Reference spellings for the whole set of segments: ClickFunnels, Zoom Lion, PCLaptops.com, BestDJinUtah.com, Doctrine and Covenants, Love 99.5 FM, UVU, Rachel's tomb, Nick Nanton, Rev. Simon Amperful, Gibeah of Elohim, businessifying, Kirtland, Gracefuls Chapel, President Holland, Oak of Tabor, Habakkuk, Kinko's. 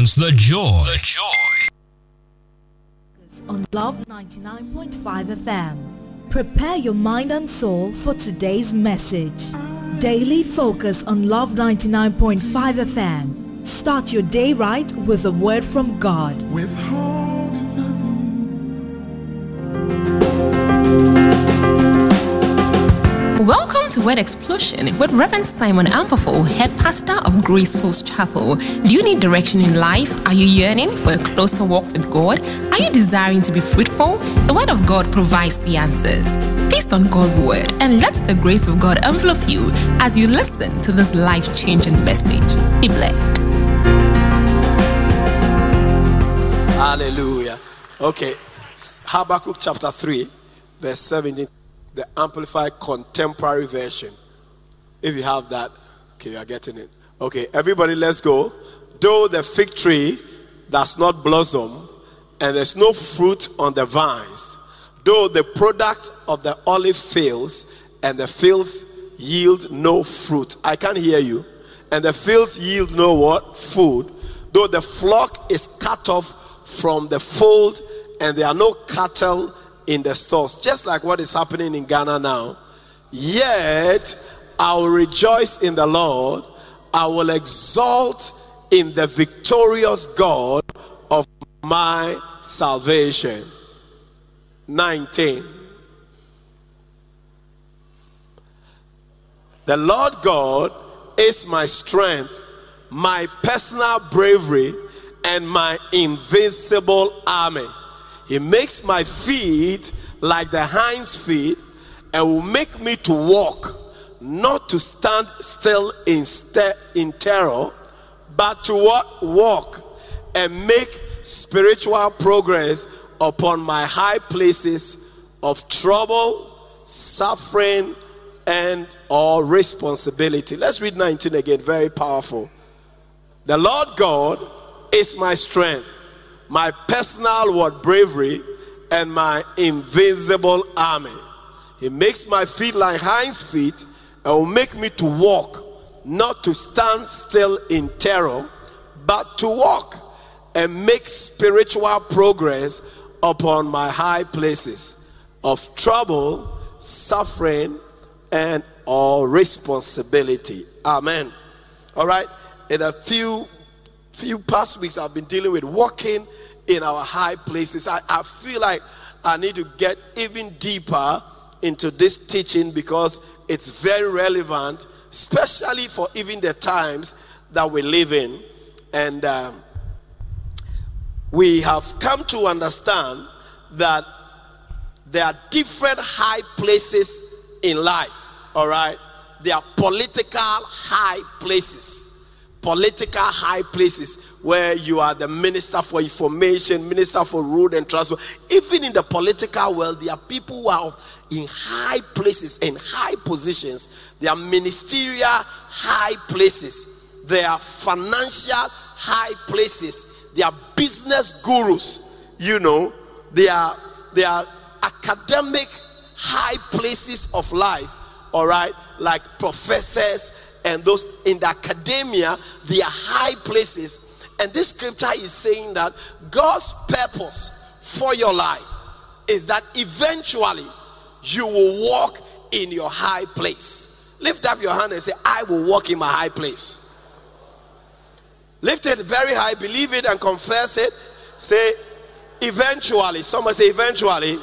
experience the joy. On Love 99.5 FM. Prepare your mind and soul for today's message. Daily focus on Love 99.5 FM. Start your day right with a word from God. With Welcome to Word Explosion with Rev. Simon Amperful, Head Pastor of Gracefuls Chapel. Do you need direction in life? Are you yearning for a closer walk with God? Are you desiring to be fruitful? The Word of God provides the answers. Feast on God's Word and let the grace of God envelop you as you listen to this life-changing message. Be blessed. Hallelujah. Okay, Habakkuk chapter 3, verse 17. The Amplified Contemporary Version. If you have that, okay, you are getting it. Okay, everybody, let's go. Though the fig tree does not blossom, and there's no fruit on the vines, though the product of the olive fails, and the fields yield no fruit. I can't hear you. And the fields yield no what? Food. Though the flock is cut off from the fold, and there are no cattle in the stores, just like what is happening in Ghana now. Yet I will rejoice in the Lord, I will exult in the victorious God of my salvation. 19. The Lord God is my strength, my personal bravery, and my invincible army. He makes my feet like the hind's feet and will make me to walk, not to stand still in terror, but to what? Walk and make spiritual progress upon my high places of trouble, suffering, and all responsibility. Let's read 19 again, very powerful. The Lord God is my strength, my personal bravery, and my invincible army. He makes my feet like hinds' feet and will make me to walk, not to stand still in terror, but to walk and make spiritual progress upon my high places of trouble, suffering, and all responsibility. Amen. All right. In a few past weeks, I've been dealing with walking in our high places. I feel like I need to get even deeper into this teaching because it's very relevant, especially for even the times that we live in. And we have come to understand that there are different high places in life, all right? There are political high places. Political high places where you are the minister for information, minister for road and transport. Even in the political world, there are people who are in high places and high positions. There are ministerial high places. There are financial high places. There are business gurus. You know, there are academic high places of life. All right, like professors. And those in the academia, they are high places. And this scripture is saying that God's purpose for your life is that eventually you will walk in your high place. Lift up your hand and say, I will walk in my high place. Lift it very high, believe it and confess it. Say, eventually. Someone say, eventually.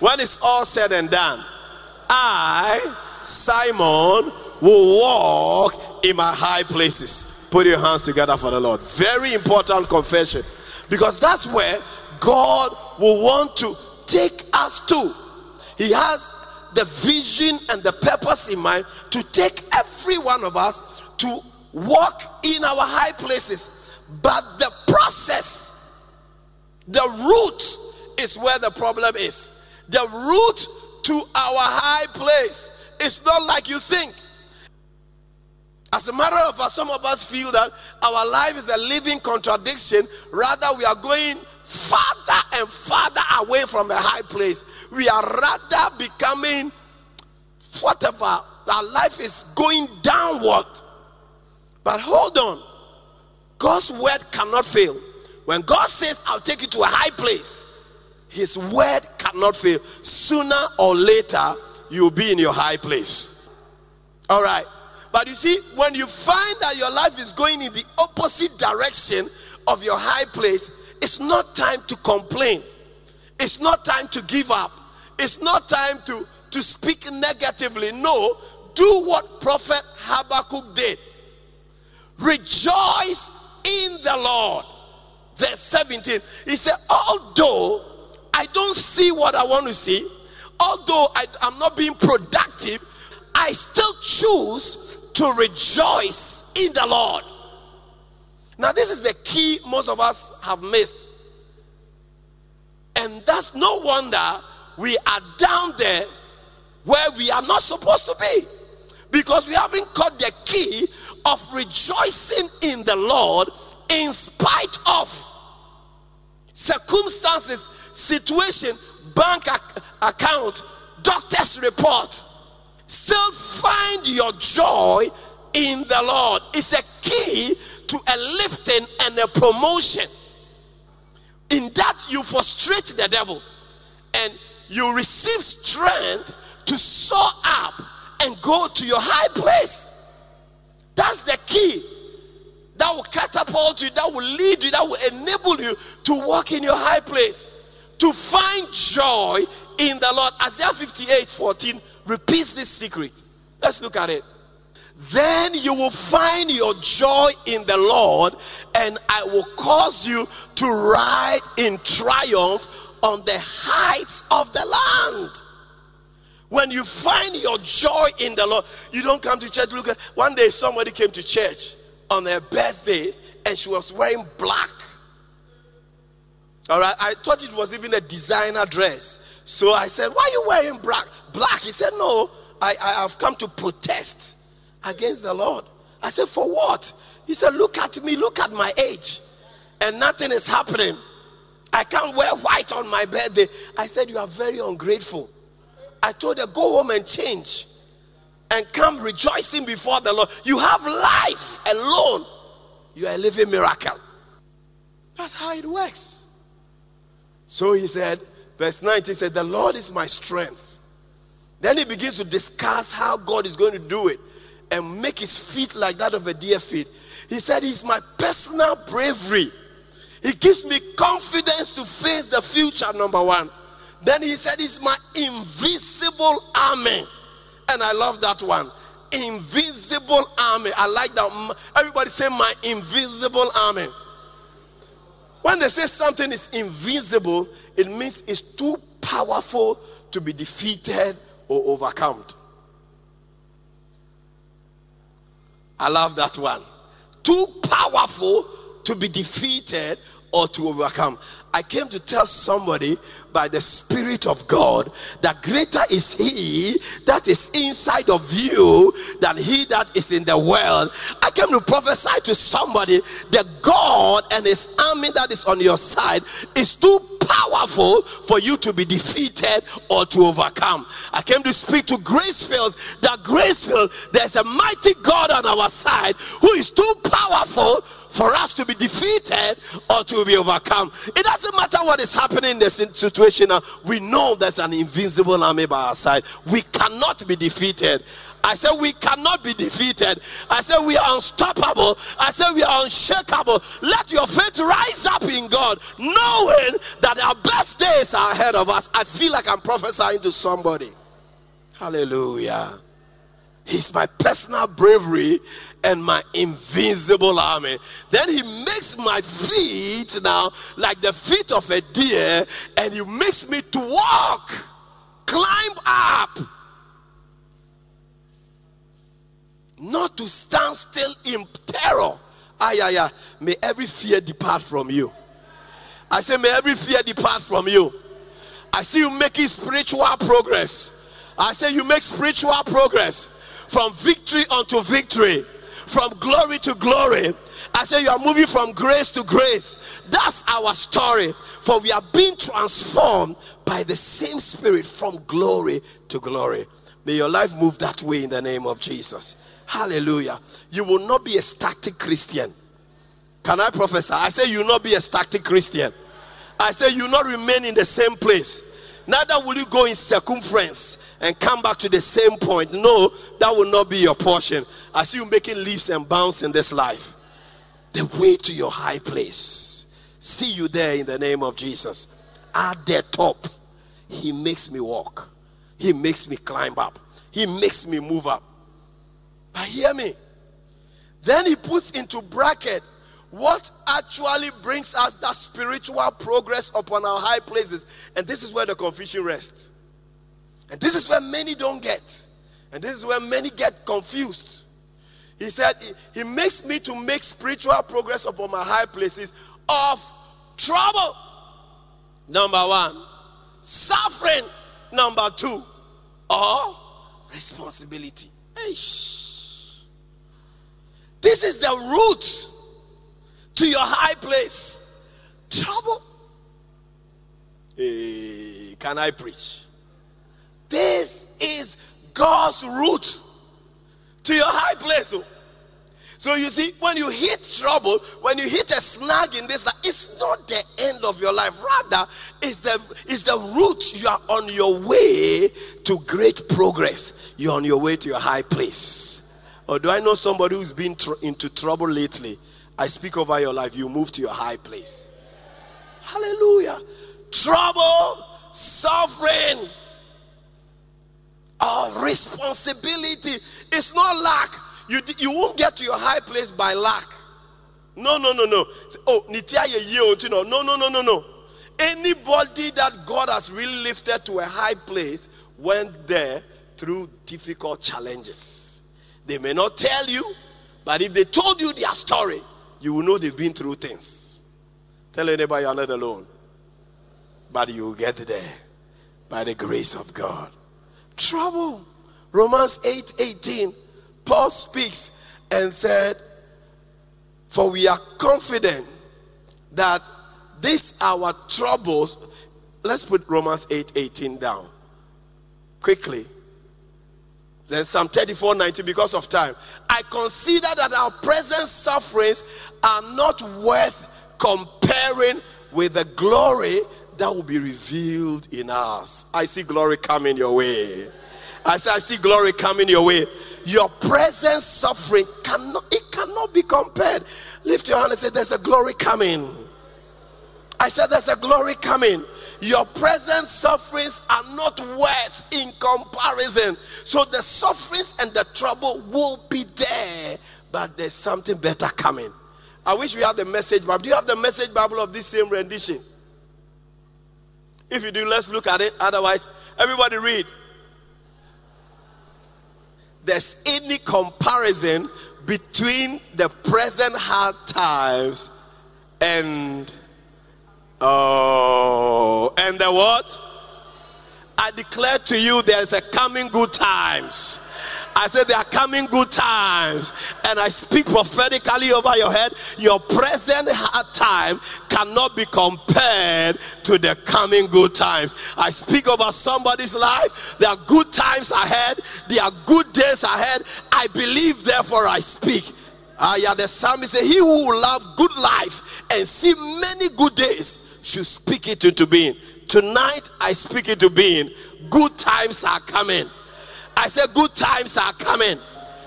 When it's all said and done, I, Simon, will walk in my high places. Put your hands together for the Lord. Very important confession, because that's where God will want to take us to. He has the vision and the purpose in mind to take every one of us to walk in our high places. But the process, the route is where the problem is. The route to our high place is not like you think. As a matter of fact, some of us feel that our life is a living contradiction. Rather, we are going farther and farther away from a high place. We are rather becoming whatever. Our life is going downward. But hold on. God's word cannot fail. When God says, I'll take you to a high place, his word cannot fail. Sooner or later, you'll be in your high place. All right. But you see, when you find that your life is going in the opposite direction of your high place, it's not time to complain. It's not time to give up. It's not time to speak negatively. No, do what Prophet Habakkuk did. Rejoice in the Lord. Verse 17. He said, although I don't see what I want to see, although I'm not being productive, I still choose to rejoice in the Lord. Now, this is the key most of us have missed. And that's no wonder we are down there where we are not supposed to be, because we haven't caught the key of rejoicing in the Lord in spite of circumstances, situation, bank account, doctor's report. Still find your joy in the Lord. It's a key to a lifting and a promotion. In that you frustrate the devil and you receive strength to soar up and go to your high place. That's the key that will catapult you, that will lead you, that will enable you to walk in your high place, to find joy in the Lord. Isaiah 58:14 repeats this secret. Let's look at it. Then you will find your joy in the Lord, and I will cause you to ride in triumph on the heights of the land. When you find your joy in the Lord, you don't come to church. Look, one day somebody came to church on her birthday and she was wearing black. All right, I thought it was even a designer dress. So I said, why are you wearing black? He said, no, I have come to protest against the Lord. I said, for what? He said, look at me, look at my age, and nothing is happening. I can't wear white on my birthday. I said, you are very ungrateful. I told her, go home and change and come rejoicing before the Lord. You have life alone. You are a living miracle. That's how it works. So he said, verse 19, he said, the Lord is my strength. Then he begins to discuss how God is going to do it and make his feet like that of a deer feet. He said, he's my personal bravery. He gives me confidence to face the future, number one. Then he said, he's my invisible army. And I love that one. Invisible army. I like that. Everybody say, my invisible army. When they say something is invisible, it means it's too powerful to be defeated or overcome. I love that one. Too powerful to be defeated or to overcome. I came to tell somebody by the Spirit of God that greater is he that is inside of you than he that is in the world. I came to prophesy to somebody that God and his army that is on your side is too powerful for you to be defeated or to overcome. I came to speak to Gracefuls that Gracefuls, there's a mighty God on our side who is too powerful for us to be defeated or to be overcome. It doesn't matter what is happening in this situation now. We know there's an invincible army by our side. We cannot be defeated. I said we cannot be defeated. I said we are unstoppable. I said we are unshakable. Let your faith rise up in God, knowing that our best days are ahead of us. I feel like I'm prophesying to somebody. Hallelujah. He's my personal bravery and my invisible army. Then he makes my feet now like the feet of a deer, and he makes me to walk, climb up, not to stand still in terror. May every fear depart from you. I say, may every fear depart from you. I see you making spiritual progress. I say you make spiritual progress. From victory unto victory, from glory to glory. I say you are moving from grace to grace. That's our story. For we are being transformed by the same Spirit from glory to glory. May your life move that way in the name of Jesus. Hallelujah. You will not be a static Christian. Can I prophesy? I say you will not be a static Christian. I say you will not remain in the same place. Neither will you go in circumference and come back to the same point. No, that will not be your portion. I see you making leaps and bounds in this life. The way to your high place. See you there in the name of Jesus. At the top, he makes me walk. He makes me climb up. He makes me move up. But hear me. Then he puts into bracket what actually brings us that spiritual progress upon our high places. And this is where the confusion rests. And this is where many don't get. And this is where many get confused. He said, he makes me to make spiritual progress upon my high places of trouble. Number one. Suffering. Number two. Or responsibility. Eish. This is the root to your high place. Trouble. Hey, can I preach? This is God's route to your high place. So you see, when you hit trouble, when you hit a snag in this life, it's not the end of your life. Rather, it's the route. You are on your way to great progress. You're on your way to your high place. Or do I know somebody who's been into trouble lately? I speak over your life. You move to your high place. Hallelujah. Trouble, suffering, or responsibility. It's not lack. You won't get to your high place by lack. No. Oh, no. Anybody that God has really lifted to a high place went there through difficult challenges. They may not tell you, but if they told you their story, you will know they've been through things. Tell anybody you're not alone. But you will get there by the grace of God. Trouble. Romans 8:18. Paul speaks and said, for we are confident that this our troubles. Let's put Romans 8:18 down quickly. Then Psalm 34:19, because of time. I consider that our present sufferings are not worth comparing with the glory that will be revealed in us. I see glory coming your way. I see glory coming your way. Your present suffering cannot be compared. Lift your hand and say, there's a glory coming. I said, there's a glory coming. Your present sufferings are not worth in comparison. So the sufferings and the trouble will be there, but there's something better coming. I wish we had the Message Bible. Do you have the Message Bible of this same rendition? If you do, let's look at it. Otherwise, everybody read. There's any comparison between the present hard times and the what? I declare to you there's a coming good times. I said there are coming good times. And I speak prophetically over your head. Your present hard time cannot be compared to the coming good times. I speak over somebody's life. There are good times ahead. There are good days ahead. I believe, therefore I speak. The psalmist said, he who will love good life and see many good days should speak it into being. Tonight, I speak it to being. Good times are coming. I said good times are coming.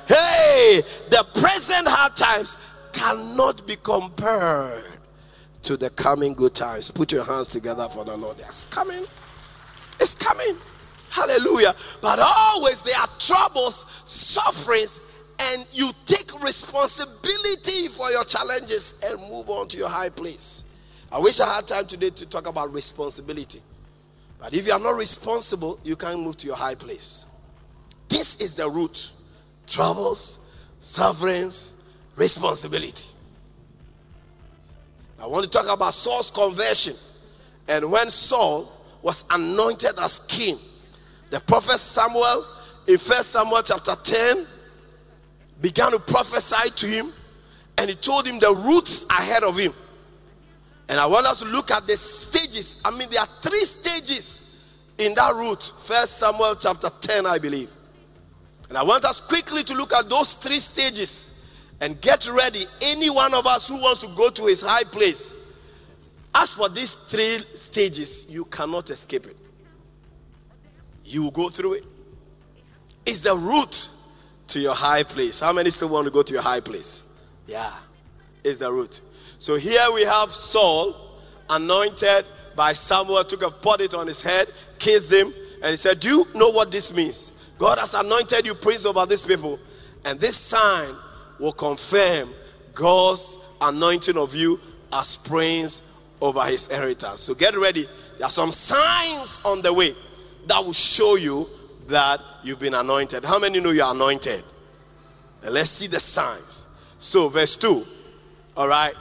Hey, the present hard times cannot be compared to the coming good times. Put your hands together for the Lord. It's coming. It's coming. Hallelujah. But always there are troubles, sufferings, and you take responsibility for your challenges and move on to your high place. I wish I had time today to talk about responsibility. But if you are not responsible, you can't move to your high place. This is the root. Troubles, sufferings, responsibility. I want to talk about Saul's conversion. And when Saul was anointed as king, the prophet Samuel, in 1 Samuel chapter 10, began to prophesy to him. And he told him the routes ahead of him. And I want us to look at the stages. I mean, there are three stages in that route. 1 Samuel chapter 10, I believe. And I want us quickly to look at those three stages And get ready, any one of us who wants to go to his high place. As for these three stages, you cannot escape it. You will go through it. It's the route to your high place. How many still want to go to your high place? Yeah, it's the route. So here we have Saul, anointed by Samuel, took a pottage on his head, kissed him, and he said, do you know what this means? God has anointed you prince over these people, and this sign will confirm God's anointing of you as prince over his inheritance. So get ready. There are some signs on the way that will show you that you've been anointed. How many know you're anointed? And let's see the signs. So verse 2. All right.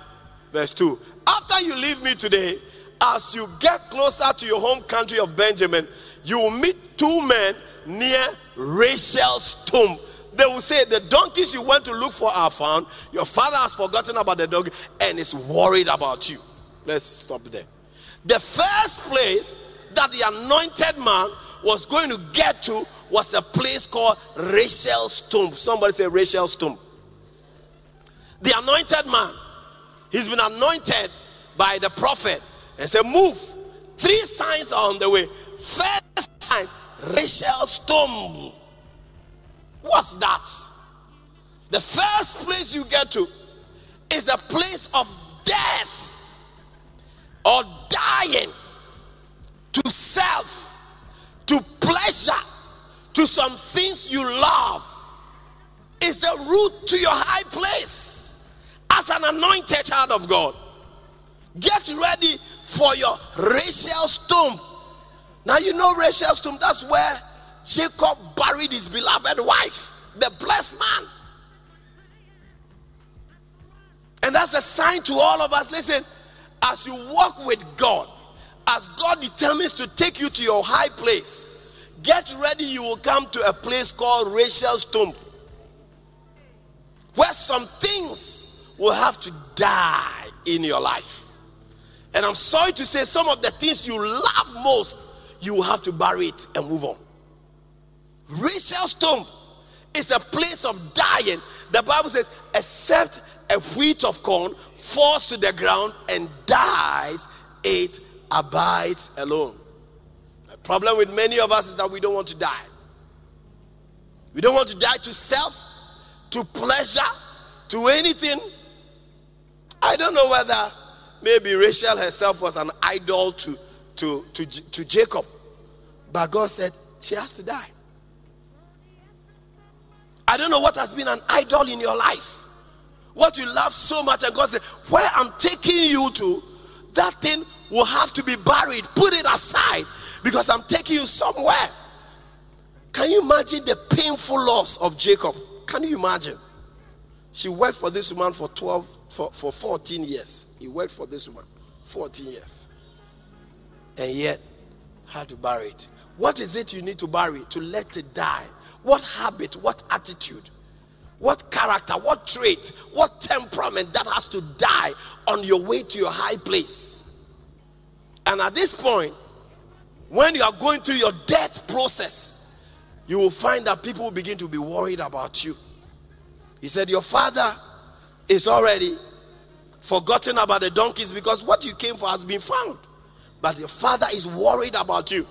Verse 2. After you leave me today, as you get closer to your home country of Benjamin, you will meet two men near Rachel's tomb. They will say, the donkeys you went to look for are found. Your father has forgotten about the donkey and is worried about you. Let's stop there. The first place that the anointed man was going to get to was a place called Rachel's tomb. Somebody say Rachel's tomb. The anointed man, he's been anointed by the prophet and said, move. Three signs are on the way. First sign, Rachel's tomb. What's that? The first place you get to is the place of death or dying to self, to pleasure, to some things you love. It's the route to your high place as an anointed child of God. Get ready for your Rachel's tomb. Now you know Rachel's tomb, that's where Jacob buried his beloved wife, the blessed man. And that's a sign to all of us. Listen, as you walk with God, as God determines to take you to your high place, get ready, you will come to a place called Rachel's tomb, where some things will have to die in your life. And I'm sorry to say, some of the things you love most, you will have to bury it and move on. Rachel's tomb is a place of dying. The Bible says, except a wheat of corn falls to the ground and dies, it abides alone. The problem with many of us is that we don't want to die. We don't want to die to self, to pleasure, to anything. I don't know whether maybe Rachel herself was an idol to Jacob. But God said she has to die. I don't know what has been an idol in your life. What you love so much, and God said, where I'm taking you to, that thing will have to be buried. Put it aside because I'm taking you somewhere. Can you imagine the painful loss of Jacob? Can you imagine? She worked for this woman for 14 years. He worked for this woman 14 years. And yet, had to bury it. What is it you need to bury to let it die? What habit, what attitude, what character, what trait, what temperament that has to die on your way to your high place? And at this point, when you are going through your death process, you will find that people will begin to be worried about you. He said, your father is already forgotten about the donkeys because what you came for has been found. But your father is worried about you.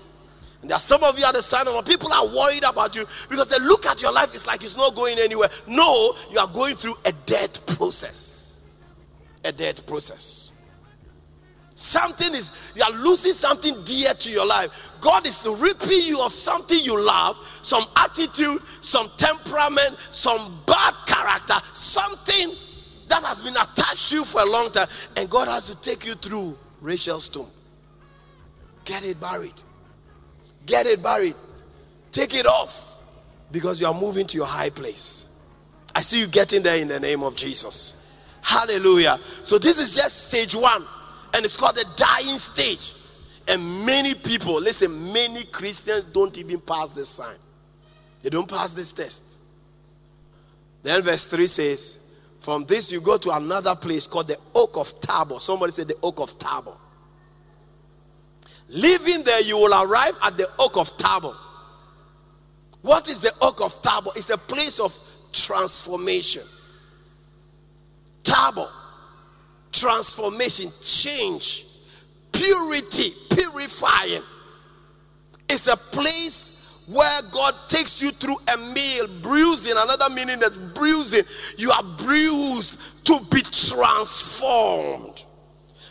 And there are some of you at the sign of people are worried about you because they look at your life, it's like it's not going anywhere. No, you are going through a death process. A death process. You are losing something dear to your life. God is ripping you of something you love, some attitude, some temperament, some bad character, something that has been attached to you for a long time. And God has to take you through Rachel's tomb. Get it buried. Get it buried. Take it off because you are moving to your high place. I see you getting there in the name of Jesus. Hallelujah. So this is just stage one, and it's called the dying stage. And many people, listen, many Christians don't even pass this sign. They don't pass this test. Then verse 3 says, from this you go to another place called the Oak of Tabor. Somebody said the Oak of Tabor. Living there, you will arrive at the Oak of Tabor. What is the Oak of Tabor? It's a place of transformation. Tabor, transformation, change, purity, purifying. It's a place where God takes you through a meal, bruising, another meaning that's bruising. You are bruised to be transformed.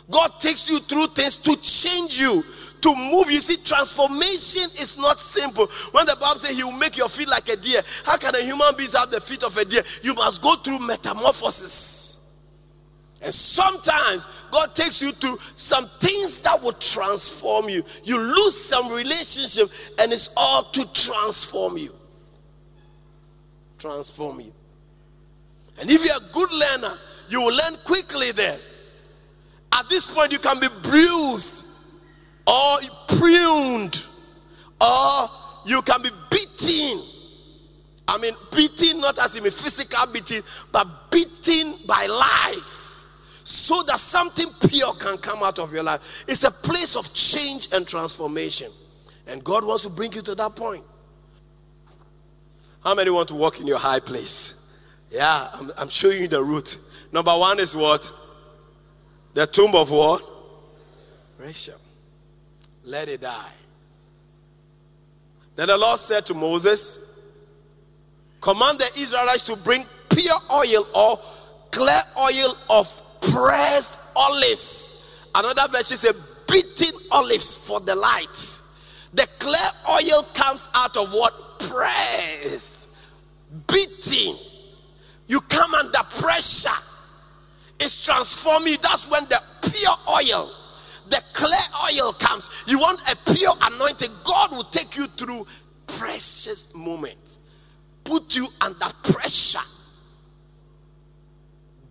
God takes you through things to change you, to move. You see, transformation is not simple. When the Bible says he will make your feet like a deer, how can a human being have the feet of a deer? You must go through metamorphosis. And sometimes God takes you through some things that will transform you. You lose some relationship, and it's all to transform you. Transform you. And if you're a good learner, you will learn quickly there. At this point, you can be bruised or pruned, or you can be beaten. I mean, beaten not as in a physical beating, but beaten by life, so that something pure can come out of your life. It's a place of change and transformation. And God wants to bring you to that point. How many want to walk in your high place? Yeah, I'm showing you the route. Number one is what? The tomb of what? Rachel. Let it die. Then the Lord said to Moses, command the Israelites to bring pure oil or clear oil of pressed olives. Another version says beaten olives for the light. The clear oil comes out of what? Pressed. Beating. You come under pressure. It's transforming. That's when the pure oil, the clear oil comes. You want a pure anointing. God will take you through precious moments. Put you under pressure.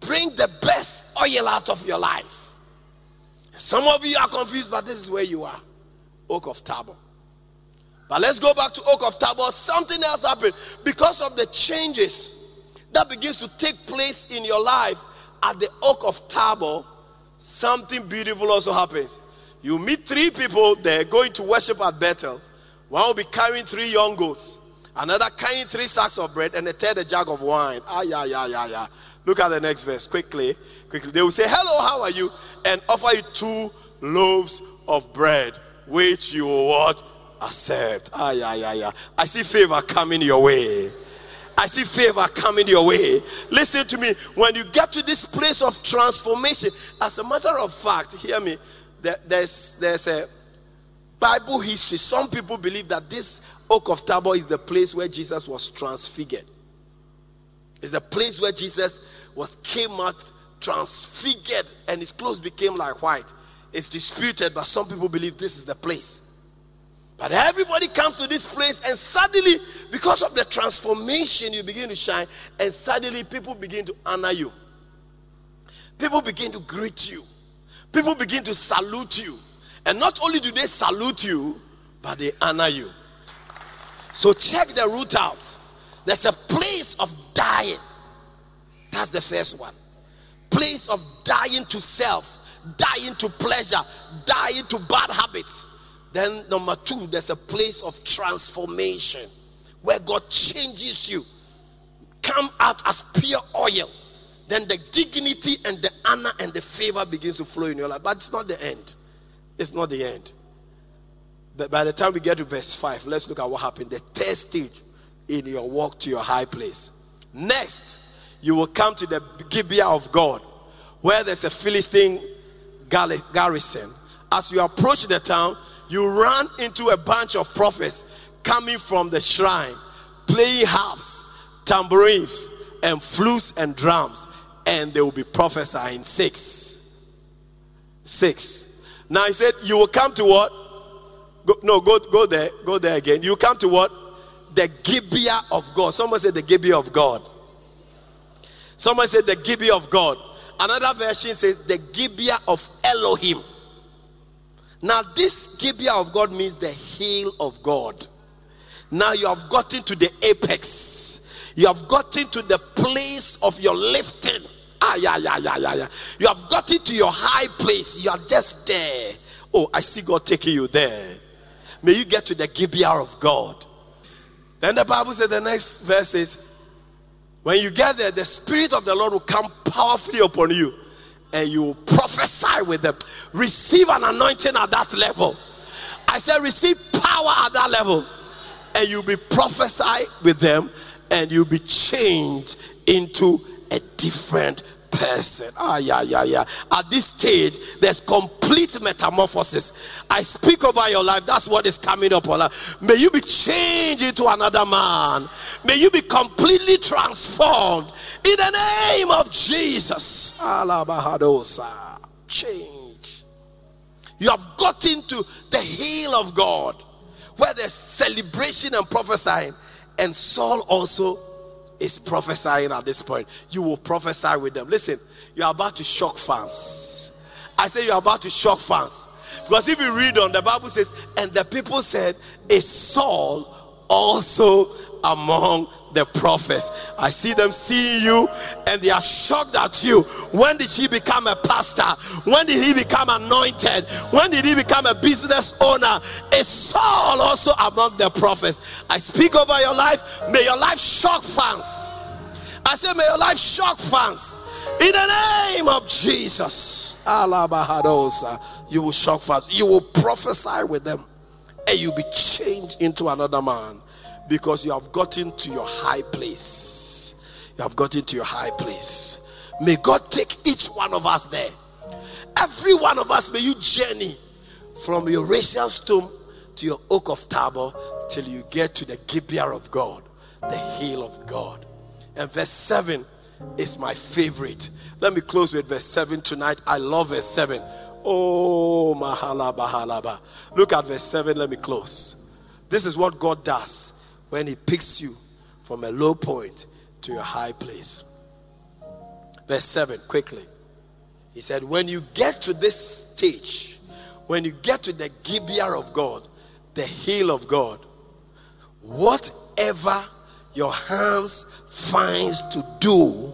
Bring the best oil out of your life. Some of you are confused, but this is where you are. Oak of Tabor. But let's go back to Oak of Tabor. Something else happened. Because of the changes that begins to take place in your life at the Oak of Tabor, something beautiful also happens. You meet three people. They're going to worship at Bethel. One will be carrying 3 young goats. Another carrying 3 sacks of bread. And a third, a jug of wine. Look at the next verse quickly. They will say, hello, how are you? And offer you 2 loaves of bread, which you will what? Accept. I see favor coming your way. I see favor coming your way. Listen to me. When you get to this place of transformation, as a matter of fact, hear me, there's a Bible history. Some people believe that this Oak of Tabor is the place where Jesus was transfigured. It's the place where Jesus came out transfigured, and his clothes became like white. It's disputed, but some people believe this is the place. But everybody comes to this place, and suddenly, because of the transformation, you begin to shine, and suddenly people begin to honor you. People begin to greet you. People begin to salute you. And not only do they salute you, but they honor you. So check the route out. There's a place of dying. That's the first one. Place of dying to self, dying to pleasure, dying to bad habits. Then number 2, there's a place of transformation where God changes you. Come out as pure oil. Then the dignity and the honor and the favor begins to flow in your life. But it's not the end. It's not the end. But by the time we get to verse 5, let's look at what happened. The third stage in your walk to your high place. Next, you will come to the Gibeah of God, where there's a Philistine garrison. As you approach the town, you run into a bunch of prophets coming from the shrine, playing harps, tambourines, and flutes and drums, and they will be prophesying. 6. Now he said, you will come to what? Go there again. You come to what? The Gibeah of God. Someone said the Gibeah of God. Someone said the Gibeah of God. Another version says the Gibeah of Elohim. Now this Gibeah of God means the hill of God. Now you have gotten to the apex. You have gotten to the place of your lifting. You have gotten to your high place. You are just there. Oh, I see God taking you there. May you get to the Gibeah of God. Then the Bible says, the next verse is, When you get there, the Spirit of the Lord will come powerfully upon you, and you will prophesy with them. Receive an anointing at that level. I said receive power at that level, and you'll be prophesy with them, and you'll be changed into a different person. At this stage, there's complete metamorphosis. I speak over your life. That's what is coming up on life. May you be changed into another man. May you be completely transformed in the name of Jesus. Change. You have gotten to the hill of God, where there's celebration and prophesying. And Saul also is prophesying at this point. You will prophesy with them. Listen, you are about to shock fans. I say you are about to shock fans. Because if you read on, the Bible says, and the people said, is Saul also among the prophets? I see them seeing you, and they are shocked at you. When did she become a pastor? When did he become anointed? When did he become a business owner? Is Saul also among the prophets? I speak over your life. May your life shock fans. I say may your life shock fans in the name of Jesus. You will shock fans. You will prophesy with them, and you'll be changed into another man. Because you have gotten to your high place. You have gotten to your high place. May God take each one of us there. Every one of us, may you journey from your Rachel's tomb to your Oak of Tabor till you get to the Gibeah of God, the hill of God. And verse 7 is my favorite. Let me close with verse 7 tonight. I love verse 7. Oh, mahalaba halaba. Look at verse 7. Let me close. This is what God does when he picks you from a low point to a high place. Verse 7, quickly. He said, when you get to this stage, when you get to the Gibeah of God, the hill of God, whatever your hands finds to do,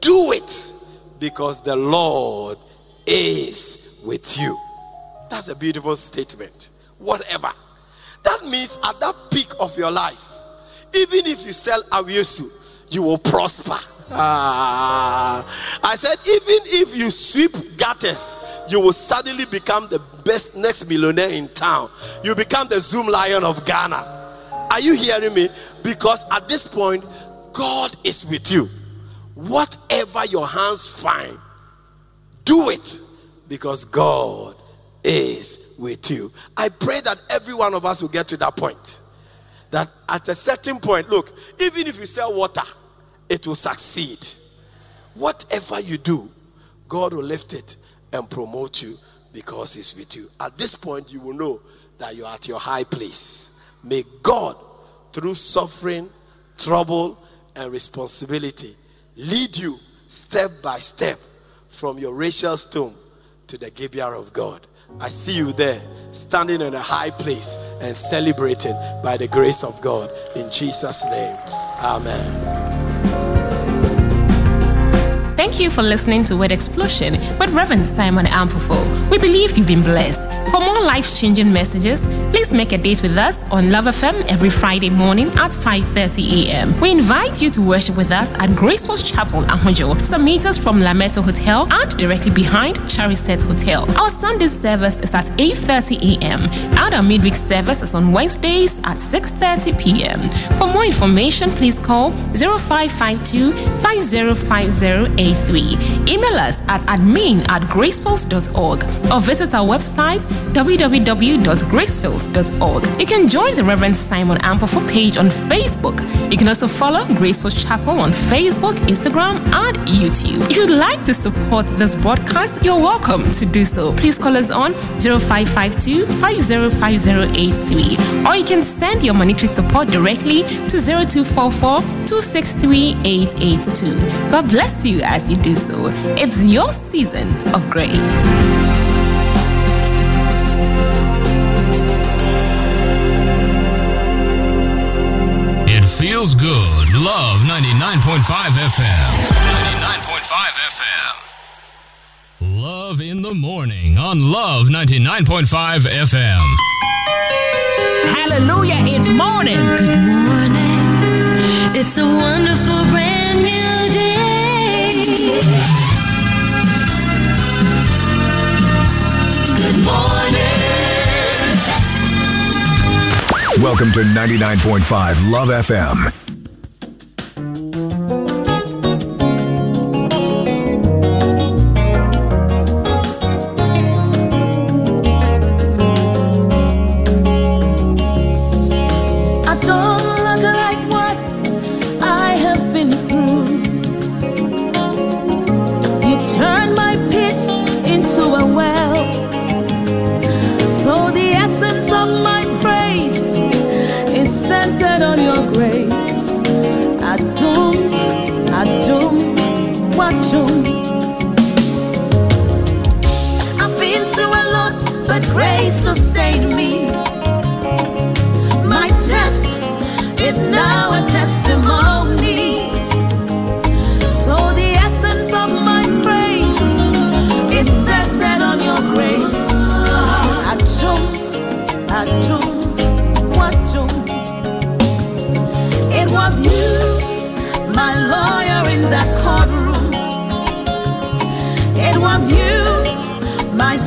do it, because the Lord is with you. That's a beautiful statement. Whatever. That means at that peak of your life, even if you sell Awiesu, you will prosper. I said, even if you sweep gutters, you will suddenly become the best next millionaire in town. You become the Zoom Lion of Ghana. Are you hearing me? Because at this point, God is with you. Whatever your hands find, do it, because God is with you. I pray that every one of us will get to that point. That at a certain point, look, even if you sell water, it will succeed. Whatever you do, God will lift it and promote you, because he's with you. At this point, you will know that you're at your high place. May God, through suffering, trouble, and responsibility, lead you step by step from your Rachel's tomb to the Gibeah of God. I see you there, standing in a high place and celebrating by the grace of God. In Jesus' name, amen. Thank you for listening to Word Explosion with Rev. Simon Amperful. We believe you've been blessed. For more life-changing messages, please make a date with us on Love FM every Friday morning at 5:30 a.m. We invite you to worship with us at Gracefuls Chapel, Ahunjo, some meters from Lameto Hotel and directly behind Chariset Hotel. Our Sunday service is at 8:30 a.m. and our midweek service is on Wednesdays at 6:30 p.m. For more information, please call 0552-505083. Email us at admin@gracefuls.org or visit our website www.gracefuls.org. You can join the Reverend Simon Amperful page on Facebook. You can also follow Gracefuls Chapel on Facebook, Instagram, and YouTube. If you'd like to support this broadcast, you're welcome to do so. Please call us on 0552-505083, or you can send your monetary support directly to 0244-263-882. God bless you as you do so. It's your season of grace. Feels good. Love 99.5 FM. 99.5 FM. Love in the morning on Love 99.5 FM. Hallelujah, it's morning. Good morning. It's a wonderful brand Welcome to 99.5 Love FM.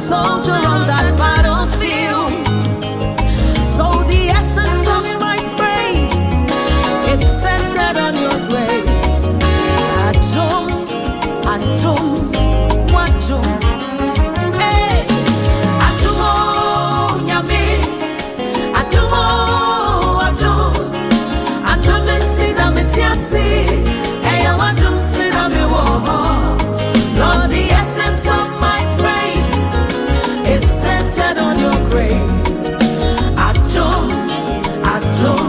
Soldier on that battlefield.